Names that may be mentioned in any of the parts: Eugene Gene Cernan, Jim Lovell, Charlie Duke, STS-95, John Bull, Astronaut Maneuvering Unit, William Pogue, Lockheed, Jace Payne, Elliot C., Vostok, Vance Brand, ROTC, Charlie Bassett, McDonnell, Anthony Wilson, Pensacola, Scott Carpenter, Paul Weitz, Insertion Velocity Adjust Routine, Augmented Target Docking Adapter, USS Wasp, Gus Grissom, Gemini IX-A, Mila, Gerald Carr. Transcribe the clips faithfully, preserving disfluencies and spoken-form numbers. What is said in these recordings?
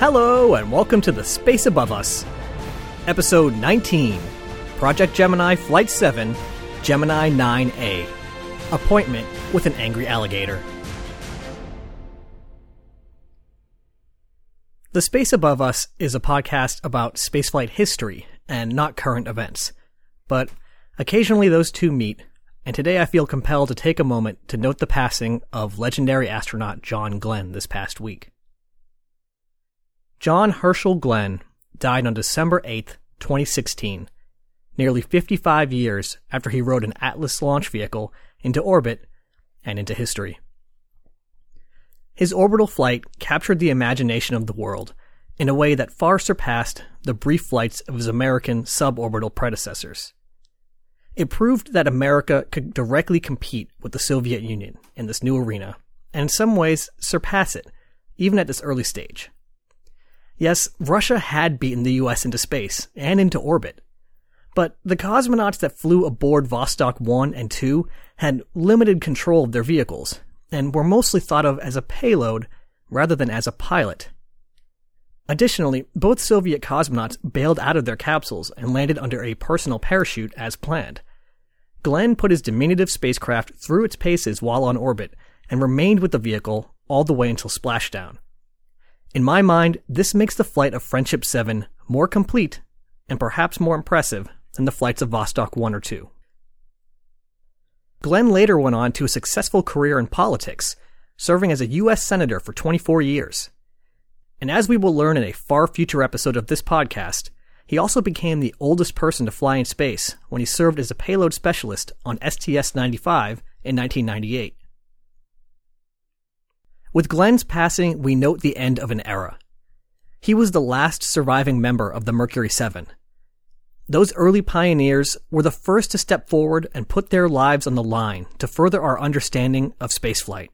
Hello, and welcome to The Space Above Us, Episode nineteen, Project Gemini Flight seven, Gemini nine A, Appointment with an Angry Alligator. The Space Above Us is a podcast about spaceflight history and not current events, but occasionally those two meet, and today I feel compelled to take a moment to note the passing of legendary astronaut John Glenn this past week. John Herschel Glenn died on December eighth, twenty sixteen, nearly fifty-five years after he rode an Atlas launch vehicle into orbit and into history. His orbital flight captured the imagination of the world in a way that far surpassed the brief flights of his American suborbital predecessors. It proved that America could directly compete with the Soviet Union in this new arena, and in some ways surpass it, even at this early stage. Yes, Russia had beaten the U S into space and into orbit, but the cosmonauts that flew aboard Vostok one and two had limited control of their vehicles and were mostly thought of as a payload rather than as a pilot. Additionally, both Soviet cosmonauts bailed out of their capsules and landed under a personal parachute as planned. Glenn put his diminutive spacecraft through its paces while on orbit and remained with the vehicle all the way until splashdown. In my mind, this makes the flight of Friendship seven more complete and perhaps more impressive than the flights of Vostok one or two. Glenn later went on to a successful career in politics, serving as a U S Senator for twenty-four years. And as we will learn in a far future episode of this podcast, he also became the oldest person to fly in space when he served as a payload specialist on S T S ninety-five in nineteen ninety-eight. With Glenn's passing, we note the end of an era. He was the last surviving member of the Mercury seven. Those early pioneers were the first to step forward and put their lives on the line to further our understanding of spaceflight.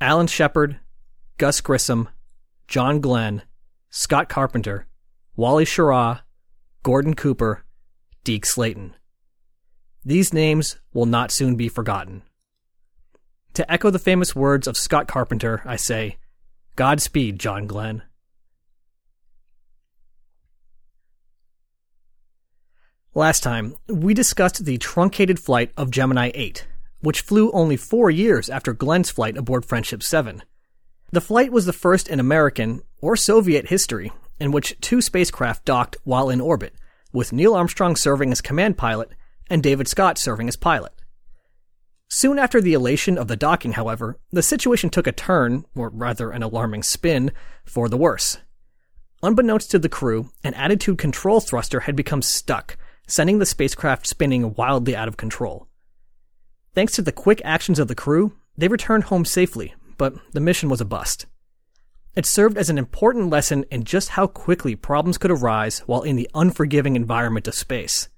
Alan Shepard, Gus Grissom, John Glenn, Scott Carpenter, Wally Schirra, Gordon Cooper, Deke Slayton. These names will not soon be forgotten. To echo the famous words of Scott Carpenter, I say, Godspeed, John Glenn. Last time, we discussed the truncated flight of Gemini eight, which flew only four years after Glenn's flight aboard Friendship seven. The flight was the first in American, or Soviet, history in which two spacecraft docked while in orbit, with Neil Armstrong serving as command pilot and David Scott serving as pilot. Soon after the elation of the docking, however, the situation took a turn, or rather an alarming spin, for the worse. Unbeknownst to the crew, an attitude control thruster had become stuck, sending the spacecraft spinning wildly out of control. Thanks to the quick actions of the crew, they returned home safely, but the mission was a bust. It served as an important lesson in just how quickly problems could arise while in the unforgiving environment of space.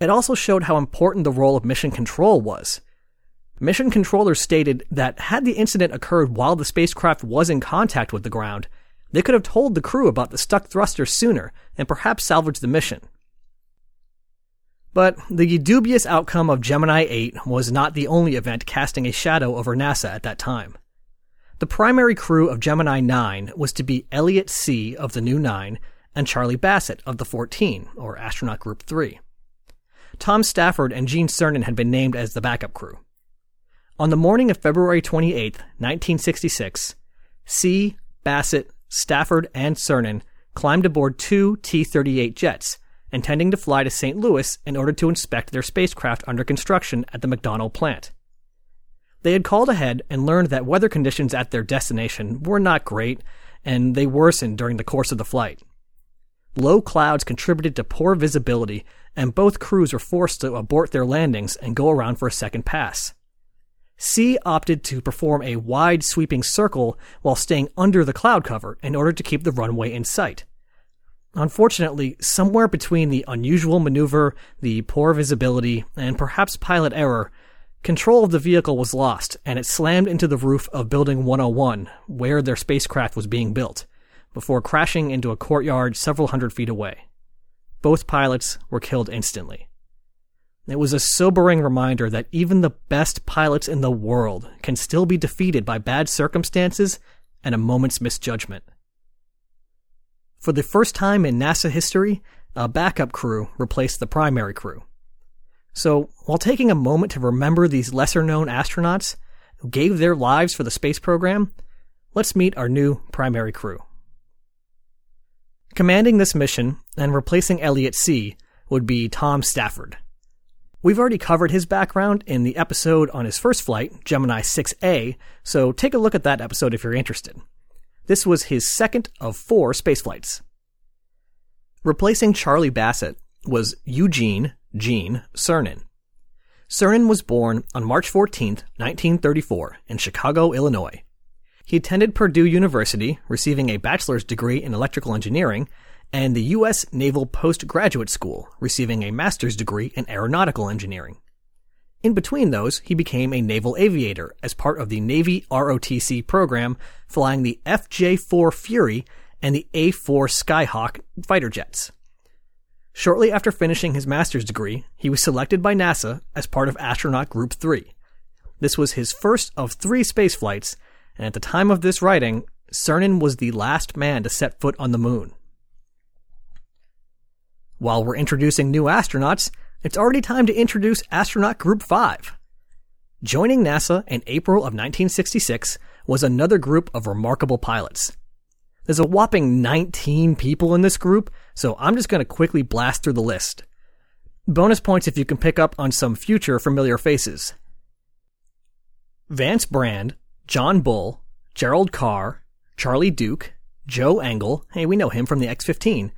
It also showed how important the role of mission control was. Mission controllers stated that had the incident occurred while the spacecraft was in contact with the ground, they could have told the crew about the stuck thruster sooner and perhaps salvaged the mission. But the dubious outcome of Gemini eight was not the only event casting a shadow over NASA at that time. The primary crew of Gemini nine was to be Elliot C. of the New nine and Charlie Bassett of the fourteen, or Astronaut Group three. Tom Stafford and Eugene Gene Cernan had been named as the backup crew. On the morning of February twenty-eighth, nineteen sixty-six, C., Bassett, Stafford, and Cernan climbed aboard two T thirty-eight jets, intending to fly to Saint Louis in order to inspect their spacecraft under construction at the McDonnell plant. They had called ahead and learned that weather conditions at their destination were not great, and they worsened during the course of the flight. Low clouds contributed to poor visibility, and both crews were forced to abort their landings and go around for a second pass. C opted to perform a wide sweeping circle while staying under the cloud cover in order to keep the runway in sight. Unfortunately, somewhere between the unusual maneuver, the poor visibility, and perhaps pilot error, control of the vehicle was lost, and it slammed into the roof of Building one oh one, where their spacecraft was being built, before crashing into a courtyard several hundred feet away. Both pilots were killed instantly. It was a sobering reminder that even the best pilots in the world can still be defeated by bad circumstances and a moment's misjudgment. For the first time in NASA history, a backup crew replaced the primary crew. So, while taking a moment to remember these lesser-known astronauts who gave their lives for the space program, let's meet our new primary crew. Commanding this mission and replacing Elliot C. would be Tom Stafford. We've already covered his background in the episode on his first flight, Gemini six A, so take a look at that episode if you're interested. This was his second of four spaceflights. Replacing Charlie Bassett was Eugene Gene Cernan. Cernan was born on March fourteenth, nineteen thirty-four, in Chicago, Illinois. He attended Purdue University, receiving a bachelor's degree in electrical engineering, and the U S Naval Postgraduate School, receiving a master's degree in aeronautical engineering. In between those, he became a naval aviator as part of the Navy R O T C program, flying the F J four Fury and the A four Skyhawk fighter jets. Shortly after finishing his master's degree, he was selected by NASA as part of Astronaut Group three. This was his first of three space flights, and at the time of this writing, Cernan was the last man to set foot on the moon. While we're introducing new astronauts, it's already time to introduce Astronaut Group five. Joining NASA in April of nineteen sixty-six was another group of remarkable pilots. There's a whopping nineteen people in this group, so I'm just going to quickly blast through the list. Bonus points if you can pick up on some future familiar faces. Vance Brand, John Bull, Gerald Carr, Charlie Duke, Joe Engel, hey, we know him from the X fifteen,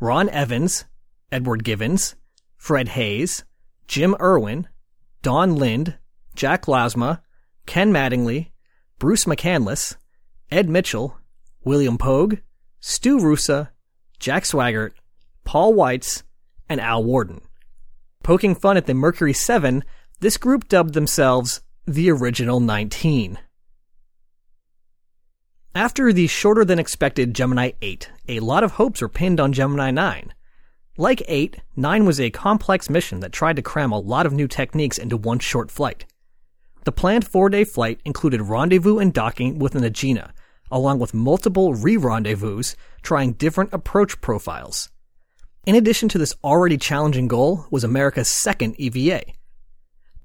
Ron Evans, Edward Givens, Fred Hayes, Jim Irwin, Don Lind, Jack Lasma, Ken Mattingly, Bruce McCandless, Ed Mitchell, William Pogue, Stu Rusa, Jack Swaggart, Paul Weitz, and Al Warden. Poking fun at the Mercury seven, this group dubbed themselves the Original nineteen. After the shorter-than-expected Gemini eight, a lot of hopes were pinned on Gemini nine. Like eight, nine was a complex mission that tried to cram a lot of new techniques into one short flight. The planned four-day flight included rendezvous and docking with an Agena, along with multiple re-rendezvous trying different approach profiles. In addition to this already challenging goal was America's second E V A.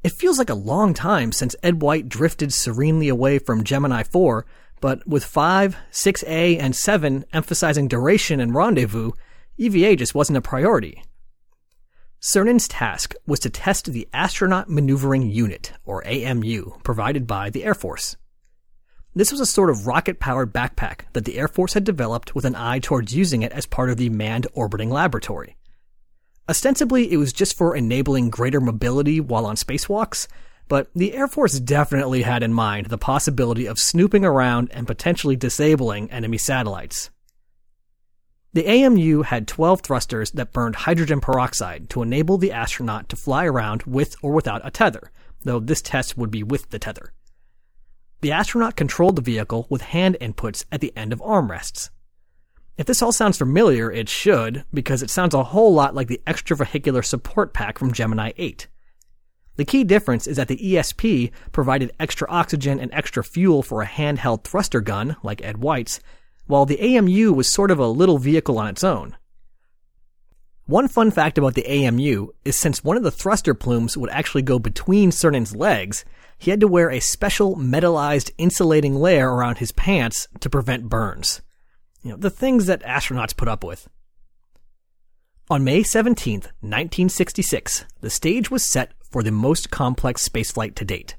It feels like a long time since Ed White drifted serenely away from Gemini four, but with five, six A, and seven emphasizing duration and rendezvous, E V A just wasn't a priority. Cernan's task was to test the Astronaut Maneuvering Unit, or A M U, provided by the Air Force. This was a sort of rocket-powered backpack that the Air Force had developed with an eye towards using it as part of the manned orbiting laboratory. Ostensibly, it was just for enabling greater mobility while on spacewalks, but the Air Force definitely had in mind the possibility of snooping around and potentially disabling enemy satellites. The A M U had twelve thrusters that burned hydrogen peroxide to enable the astronaut to fly around with or without a tether, though this test would be with the tether. The astronaut controlled the vehicle with hand inputs at the end of armrests. If this all sounds familiar, it should, because it sounds a whole lot like the extravehicular support pack from Gemini eight. The key difference is that the E S P provided extra oxygen and extra fuel for a handheld thruster gun, like Ed White's, while the A M U was sort of a little vehicle on its own. One fun fact about the A M U is since one of the thruster plumes would actually go between Cernan's legs, he had to wear a special metallized insulating layer around his pants to prevent burns. You know, the things that astronauts put up with. On May seventeenth, nineteen sixty-six, the stage was set for the most complex spaceflight to date.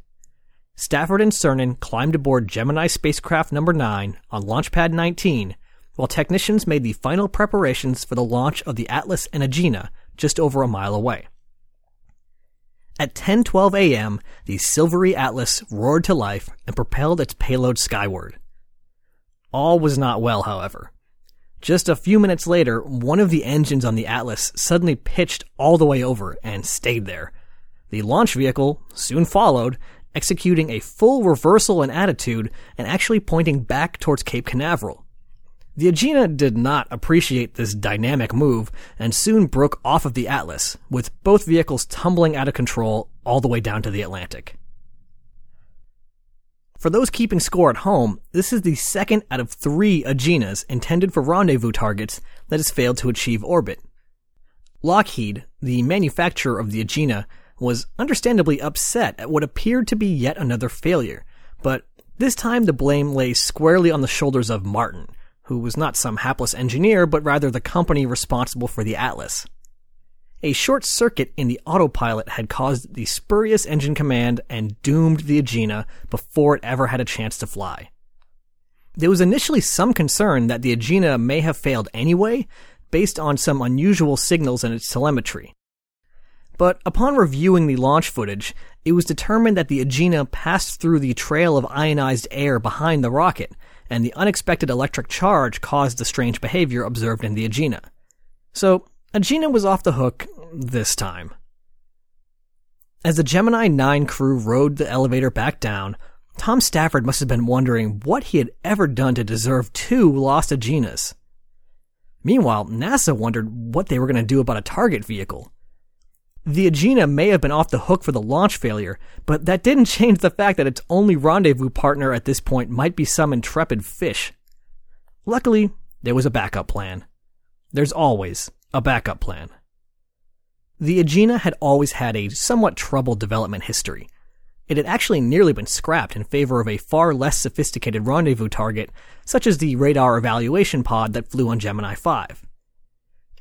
Stafford and Cernan climbed aboard Gemini spacecraft number nine on launch pad nineteen, while technicians made the final preparations for the launch of the Atlas and Agena just over a mile away. At ten twelve a.m., the silvery Atlas roared to life and propelled its payload skyward. All was not well, however. Just a few minutes later, one of the engines on the Atlas suddenly pitched all the way over and stayed there. The launch vehicle soon followed, executing a full reversal in attitude and actually pointing back towards Cape Canaveral. The Agena did not appreciate this dynamic move and soon broke off of the Atlas, with both vehicles tumbling out of control all the way down to the Atlantic. For those keeping score at home, this is the second out of three Aegina's intended for rendezvous targets that has failed to achieve orbit. Lockheed, the manufacturer of the Aegina, was understandably upset at what appeared to be yet another failure, but this time the blame lay squarely on the shoulders of Martin, who was not some hapless engineer, but rather the company responsible for the Atlas. A short circuit in the autopilot had caused the spurious engine command and doomed the Aegina before it ever had a chance to fly. There was initially some concern that the Aegina may have failed anyway, based on some unusual signals in its telemetry. But upon reviewing the launch footage, it was determined that the Aegina passed through the trail of ionized air behind the rocket, and the unexpected electric charge caused the strange behavior observed in the Aegina. So, Aegina was off the hook this time. As the Gemini nine crew rode the elevator back down, Tom Stafford must have been wondering what he had ever done to deserve two lost Aeginas. Meanwhile, NASA wondered what they were going to do about a target vehicle. The Aegina may have been off the hook for the launch failure, but that didn't change the fact that its only rendezvous partner at this point might be some intrepid fish. Luckily, there was a backup plan. There's always a backup plan. The Aegina had always had a somewhat troubled development history. It had actually nearly been scrapped in favor of a far less sophisticated rendezvous target, such as the radar evaluation pod that flew on Gemini five.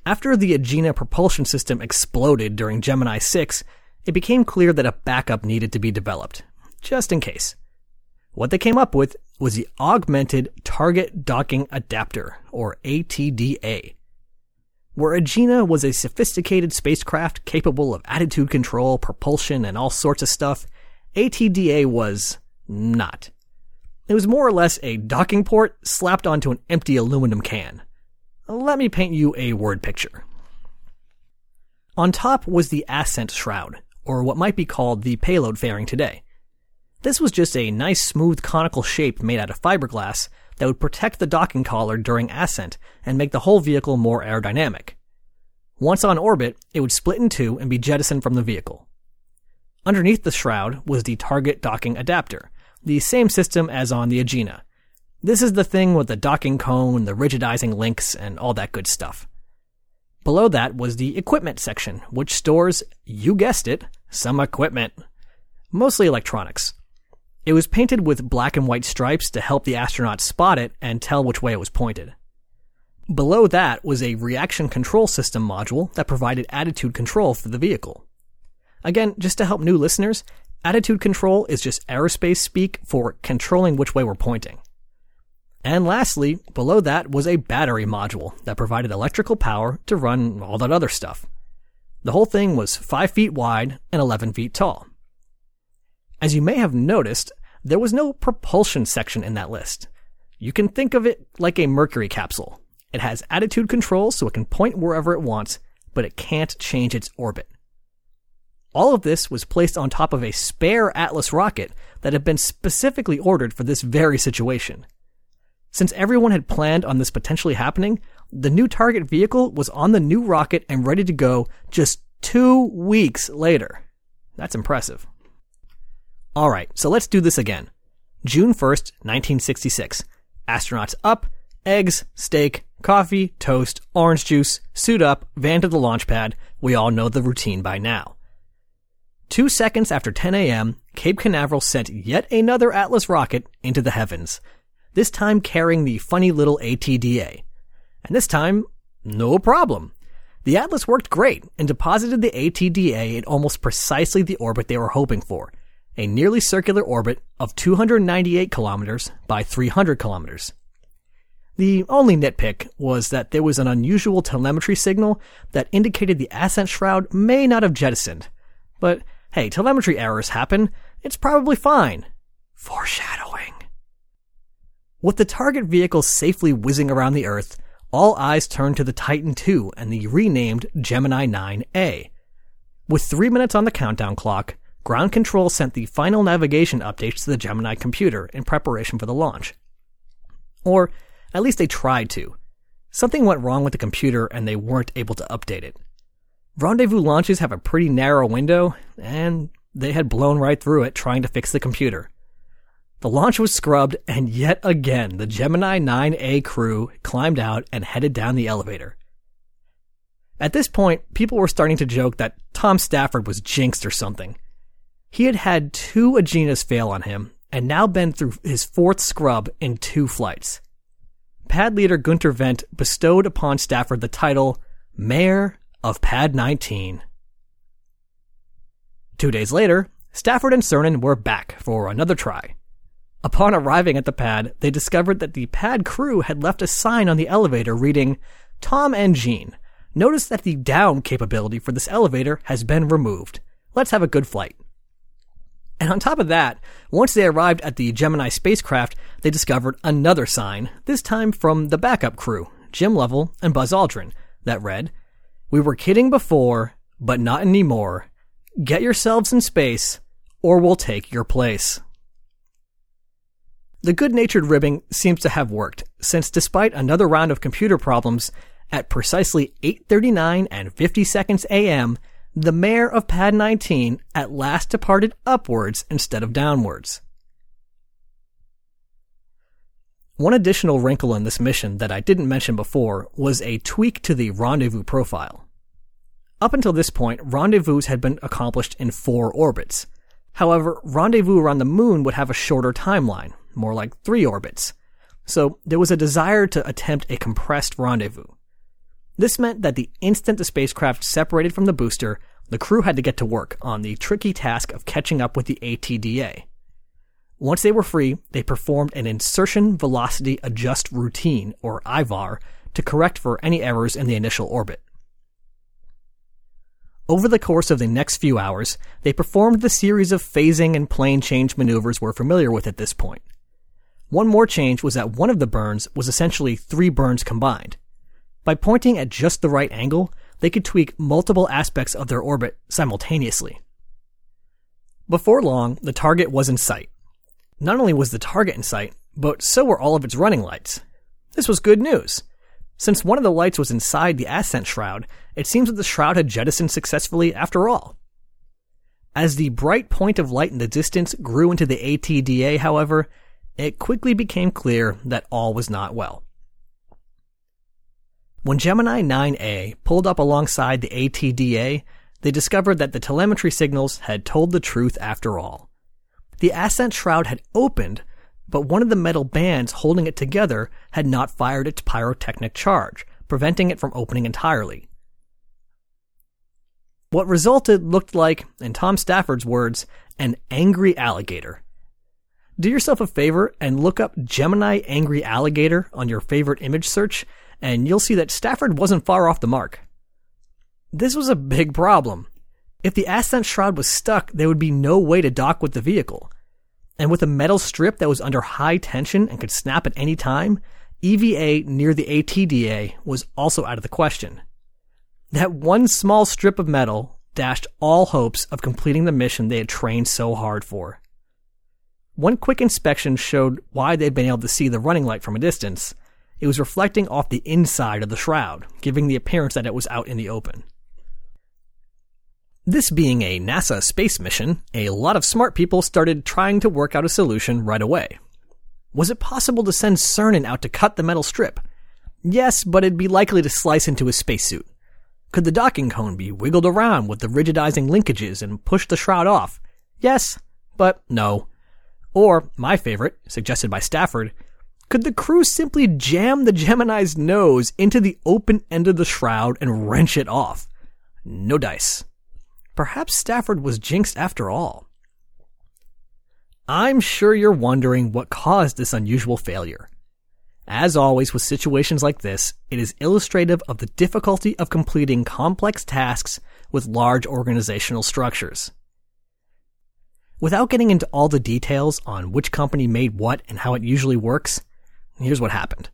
After the Aegina propulsion system exploded during Gemini six, it became clear that a backup needed to be developed, just in case. What they came up with was the Augmented Target Docking Adapter, or A T D A. Where Aegina was a sophisticated spacecraft capable of attitude control, propulsion, and all sorts of stuff, A T D A was not. It was more or less a docking port slapped onto an empty aluminum can. Let me paint you a word picture. On top was the ascent shroud, or what might be called the payload fairing today. This was just a nice smooth conical shape made out of fiberglass that would protect the docking collar during ascent and make the whole vehicle more aerodynamic. Once on orbit, it would split in two and be jettisoned from the vehicle. Underneath the shroud was the target docking adapter, the same system as on the Aegina. This is the thing with the docking cone, the rigidizing links, and all that good stuff. Below that was the equipment section, which stores, you guessed it, some equipment. Mostly electronics. It was painted with black and white stripes to help the astronauts spot it and tell which way it was pointed. Below that was a reaction control system module that provided attitude control for the vehicle. Again, just to help new listeners, attitude control is just aerospace speak for controlling which way we're pointing. And lastly, below that was a battery module that provided electrical power to run all that other stuff. The whole thing was five feet wide and eleven feet tall. As you may have noticed, there was no propulsion section in that list. You can think of it like a Mercury capsule. It has attitude control so it can point wherever it wants, but it can't change its orbit. All of this was placed on top of a spare Atlas rocket that had been specifically ordered for this very situation. Since everyone had planned on this potentially happening, the new target vehicle was on the new rocket and ready to go just two weeks later. That's impressive. Alright, so let's do this again. June first, nineteen sixty-six. Astronauts up, eggs, steak, coffee, toast, orange juice, suit up, van to the launch pad. We all know the routine by now. Two seconds after ten a.m., Cape Canaveral sent yet another Atlas rocket into the heavens. This time carrying the funny little A T D A. And this time, no problem. The Atlas worked great and deposited the A T D A in almost precisely the orbit they were hoping for, a nearly circular orbit of two hundred ninety-eight kilometers by three hundred kilometers. The only nitpick was that there was an unusual telemetry signal that indicated the ascent shroud may not have jettisoned. But hey, telemetry errors happen. It's probably fine. Foreshadowing. With the target vehicle safely whizzing around the Earth, all eyes turned to the Titan two and the renamed Gemini nine A. With three minutes on the countdown clock, ground control sent the final navigation updates to the Gemini computer in preparation for the launch. Or, at least they tried to. Something went wrong with the computer and they weren't able to update it. Rendezvous launches have a pretty narrow window, and they had blown right through it trying to fix the computer. The launch was scrubbed, and yet again, the Gemini nine A crew climbed out and headed down the elevator. At this point, people were starting to joke that Tom Stafford was jinxed or something. He had had two Aeginas fail on him, and now been through his fourth scrub in two flights. Pad leader Gunter Wendt bestowed upon Stafford the title Mayor of Pad nineteen. Two days later, Stafford and Cernan were back for another try. Upon arriving at the pad, they discovered that the pad crew had left a sign on the elevator reading, "Tom and Gene, notice that the down capability for this elevator has been removed. Let's have a good flight." And on top of that, once they arrived at the Gemini spacecraft, they discovered another sign, this time from the backup crew, Jim Lovell and Buzz Aldrin, that read, "We were kidding before, but not anymore. Get yourselves in space, or we'll take your place." The good-natured ribbing seems to have worked, since despite another round of computer problems, at precisely eight thirty-nine and fifty seconds a.m., the mayor of Pad nineteen at last departed upwards instead of downwards. One additional wrinkle in this mission that I didn't mention before was a tweak to the rendezvous profile. Up until this point, rendezvous had been accomplished in four orbits. However, rendezvous around the moon would have a shorter timeline, more like three orbits. So there was a desire to attempt a compressed rendezvous. This meant that the instant the spacecraft separated from the booster, the crew had to get to work on the tricky task of catching up with the A T D A. Once they were free, they performed an Insertion Velocity Adjust Routine, or I V A R, to correct for any errors in the initial orbit. Over the course of the next few hours, they performed the series of phasing and plane change maneuvers we're familiar with at this point. One more change was that one of the burns was essentially three burns combined. By pointing at just the right angle, they could tweak multiple aspects of their orbit simultaneously. Before long, the target was in sight. Not only was the target in sight, but so were all of its running lights. This was good news. Since one of the lights was inside the ascent shroud, it seems that the shroud had jettisoned successfully after all. As the bright point of light in the distance grew into the A T D A, however, it quickly became clear that all was not well. When Gemini nine A pulled up alongside the A T D A, they discovered that the telemetry signals had told the truth after all. The ascent shroud had opened, but one of the metal bands holding it together had not fired its pyrotechnic charge, preventing it from opening entirely. What resulted looked like, in Tom Stafford's words, an angry alligator. Do yourself a favor and look up Gemini Angry Alligator on your favorite image search, and you'll see that Stafford wasn't far off the mark. This was a big problem. If the ascent shroud was stuck, there would be no way to dock with the vehicle. And with a metal strip that was under high tension and could snap at any time, E V A near the A T D A was also out of the question. That one small strip of metal dashed all hopes of completing the mission they had trained so hard for. One quick inspection showed why they'd been able to see the running light from a distance. It was reflecting off the inside of the shroud, giving the appearance that it was out in the open. This being a NASA space mission, a lot of smart people started trying to work out a solution right away. Was it possible to send Cernan out to cut the metal strip? Yes, but it'd be likely to slice into his spacesuit. Could the docking cone be wiggled around with the rigidizing linkages and push the shroud off? Yes, but no. Or, my favorite, suggested by Stafford, could the crew simply jam the Gemini's nose into the open end of the shroud and wrench it off? No dice. Perhaps Stafford was jinxed after all. I'm sure you're wondering what caused this unusual failure. As always with situations like this, it is illustrative of the difficulty of completing complex tasks with large organizational structures. Without getting into all the details on which company made what and how it usually works, here's what happened.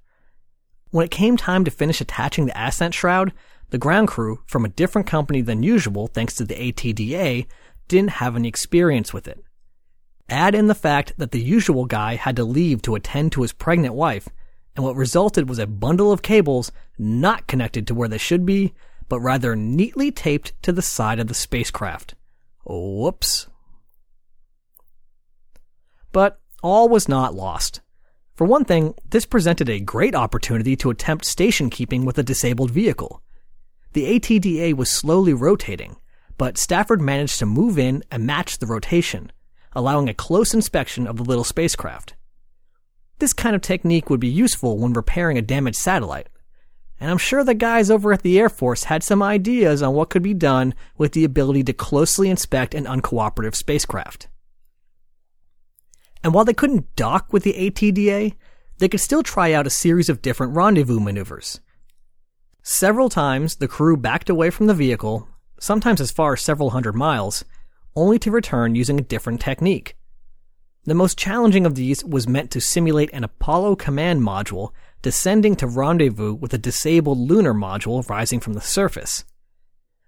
When it came time to finish attaching the ascent shroud, the ground crew, from a different company than usual thanks to the A T D A, didn't have any experience with it. Add in the fact that the usual guy had to leave to attend to his pregnant wife, and what resulted was a bundle of cables not connected to where they should be, but rather neatly taped to the side of the spacecraft. Whoops. But all was not lost. For one thing, this presented a great opportunity to attempt station keeping with a disabled vehicle. The A T D A was slowly rotating, but Stafford managed to move in and match the rotation, allowing a close inspection of the little spacecraft. This kind of technique would be useful when repairing a damaged satellite, and I'm sure the guys over at the Air Force had some ideas on what could be done with the ability to closely inspect an uncooperative spacecraft. And while they couldn't dock with the A T D A, they could still try out a series of different rendezvous maneuvers. Several times, the crew backed away from the vehicle, sometimes as far as several hundred miles, only to return using a different technique. The most challenging of these was meant to simulate an Apollo command module descending to rendezvous with a disabled lunar module rising from the surface.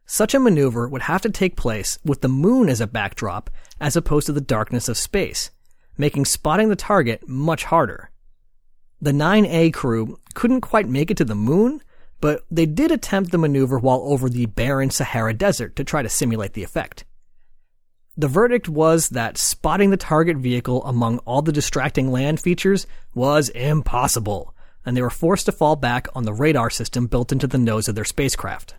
Such a maneuver would have to take place with the moon as a backdrop as opposed to the darkness of space, making spotting the target much harder. The nine A crew couldn't quite make it to the moon, but they did attempt the maneuver while over the barren Sahara Desert to try to simulate the effect. The verdict was that spotting the target vehicle among all the distracting land features was impossible, and they were forced to fall back on the radar system built into the nose of their spacecraft.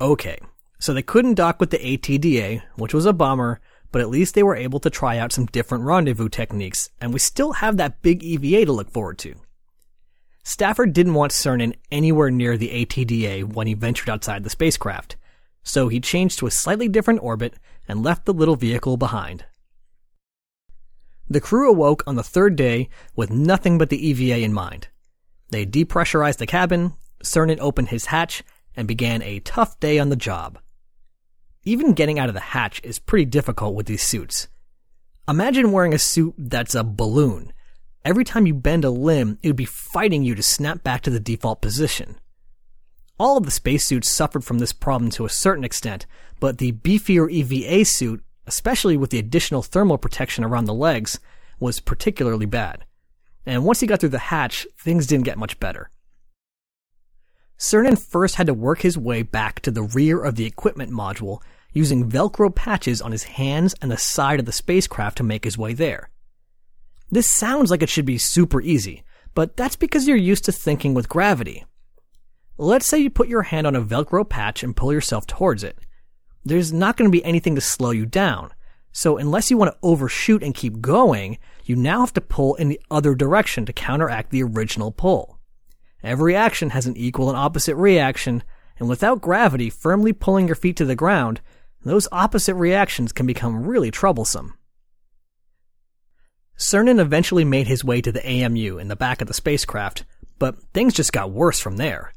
Okay, so they couldn't dock with the A T D A, which was a bummer, but at least they were able to try out some different rendezvous techniques, and we still have that big E V A to look forward to. Stafford didn't want Cernan anywhere near the A T D A when he ventured outside the spacecraft, so he changed to a slightly different orbit and left the little vehicle behind. The crew awoke on the third day with nothing but the E V A in mind. They depressurized the cabin, Cernan opened his hatch, and began a tough day on the job. Even getting out of the hatch is pretty difficult with these suits. Imagine wearing a suit that's a balloon. Every time you bend a limb, it would be fighting you to snap back to the default position. All of the spacesuits suffered from this problem to a certain extent, but the beefier E V A suit, especially with the additional thermal protection around the legs, was particularly bad. And once he got through the hatch, things didn't get much better. Cernan first had to work his way back to the rear of the equipment module, using Velcro patches on his hands and the side of the spacecraft to make his way there. This sounds like it should be super easy, but that's because you're used to thinking with gravity. Let's say you put your hand on a Velcro patch and pull yourself towards it. There's not going to be anything to slow you down, so unless you want to overshoot and keep going, you now have to pull in the other direction to counteract the original pull. Every action has an equal and opposite reaction, and without gravity firmly pulling your feet to the ground, those opposite reactions can become really troublesome. Cernan eventually made his way to the A M U in the back of the spacecraft, but things just got worse from there.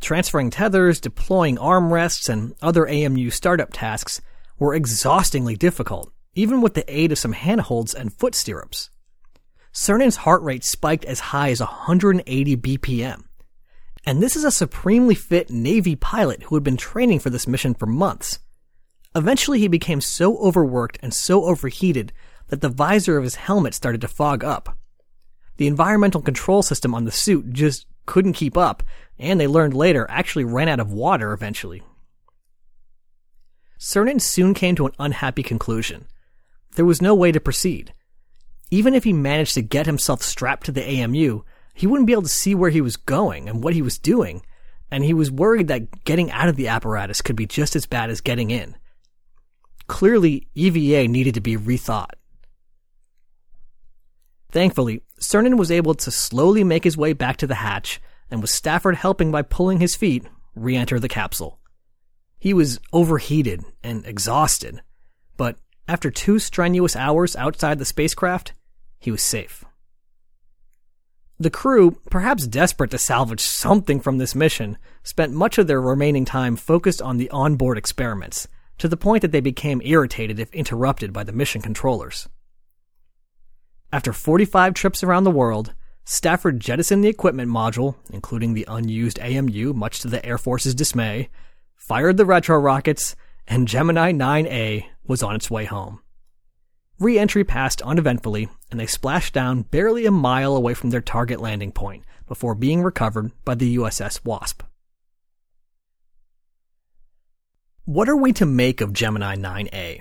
Transferring tethers, deploying armrests, and other A M U startup tasks were exhaustingly difficult, even with the aid of some handholds and foot stirrups. Cernan's heart rate spiked as high as one hundred eighty B P M. And this is a supremely fit Navy pilot who had been training for this mission for months. Eventually he became so overworked and so overheated that the visor of his helmet started to fog up. The environmental control system on the suit just couldn't keep up, and they learned later actually ran out of water eventually. Cernan soon came to an unhappy conclusion. There was no way to proceed. Even if he managed to get himself strapped to the A M U, he wouldn't be able to see where he was going and what he was doing, and he was worried that getting out of the apparatus could be just as bad as getting in. Clearly, E V A needed to be rethought. Thankfully, Cernan was able to slowly make his way back to the hatch, and with Stafford helping by pulling his feet, re-enter the capsule. He was overheated and exhausted, but after two strenuous hours outside the spacecraft, he was safe. The crew, perhaps desperate to salvage something from this mission, spent much of their remaining time focused on the onboard experiments, to the point that they became irritated if interrupted by the mission controllers. After forty-five trips around the world, Stafford jettisoned the equipment module, including the unused A M U, much to the Air Force's dismay, fired the retro rockets, and Gemini nine A was on its way home. Re-entry passed uneventfully, and they splashed down barely a mile away from their target landing point before being recovered by the U S S Wasp. What are we to make of Gemini nine A?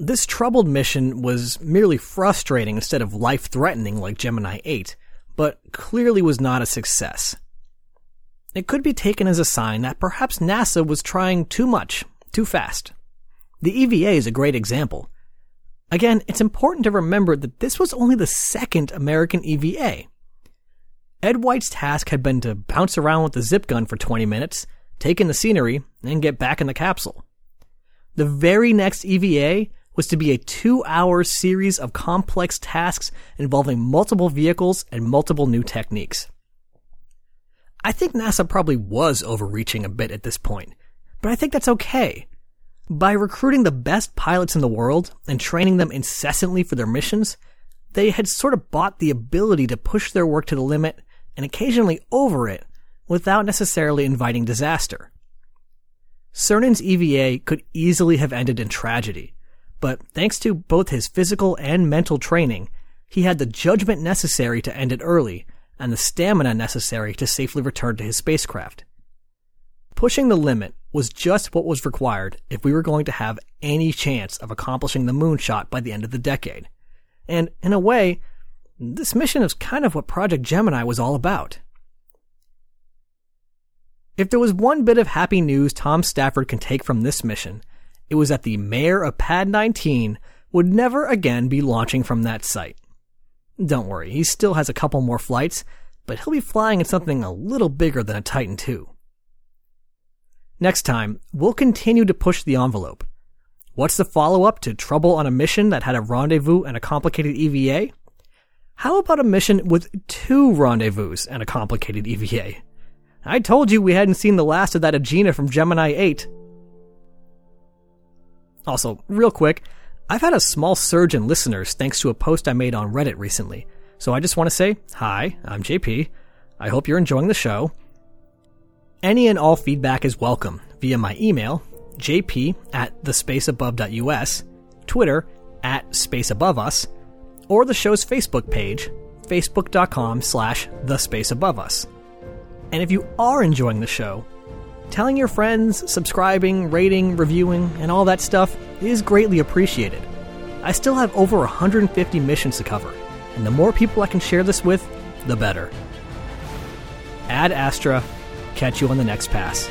This troubled mission was merely frustrating instead of life-threatening like Gemini eight, but clearly was not a success. It could be taken as a sign that perhaps NASA was trying too much, too fast. The E V A is a great example. Again, it's important to remember that this was only the second American E V A. Ed White's task had been to bounce around with the zip gun for twenty minutes, take in the scenery, and get back in the capsule. The very next E V A was to be a two-hour series of complex tasks involving multiple vehicles and multiple new techniques. I think NASA probably was overreaching a bit at this point, but I think that's okay. By recruiting the best pilots in the world and training them incessantly for their missions, they had sort of bought the ability to push their work to the limit and occasionally over it without necessarily inviting disaster. Cernan's E V A could easily have ended in tragedy, but thanks to both his physical and mental training, he had the judgment necessary to end it early and the stamina necessary to safely return to his spacecraft. Pushing the limit was just what was required if we were going to have any chance of accomplishing the moonshot by the end of the decade. And, in a way, this mission is kind of what Project Gemini was all about. If there was one bit of happy news Tom Stafford can take from this mission, it was that the mayor of Pad nineteen would never again be launching from that site. Don't worry, he still has a couple more flights, but he'll be flying in something a little bigger than a Titan two. Next time, we'll continue to push the envelope. What's the follow-up to trouble on a mission that had a rendezvous and a complicated E V A? How about a mission with two rendezvous and a complicated E V A? I told you we hadn't seen the last of that Agena from Gemini eight. Also, real quick, I've had a small surge in listeners thanks to a post I made on Reddit recently, so I just want to say, hi, I'm J P. I hope you're enjoying the show. Any and all feedback is welcome via my email, jp at thespaceabove.us, Twitter at spaceaboveus, or the show's Facebook page, facebook.com slash thespaceaboveus. And if you are enjoying the show, telling your friends, subscribing, rating, reviewing, and all that stuff is greatly appreciated. I still have over one hundred fifty missions to cover, and the more people I can share this with, the better. Ad Astra, catch you on the next pass.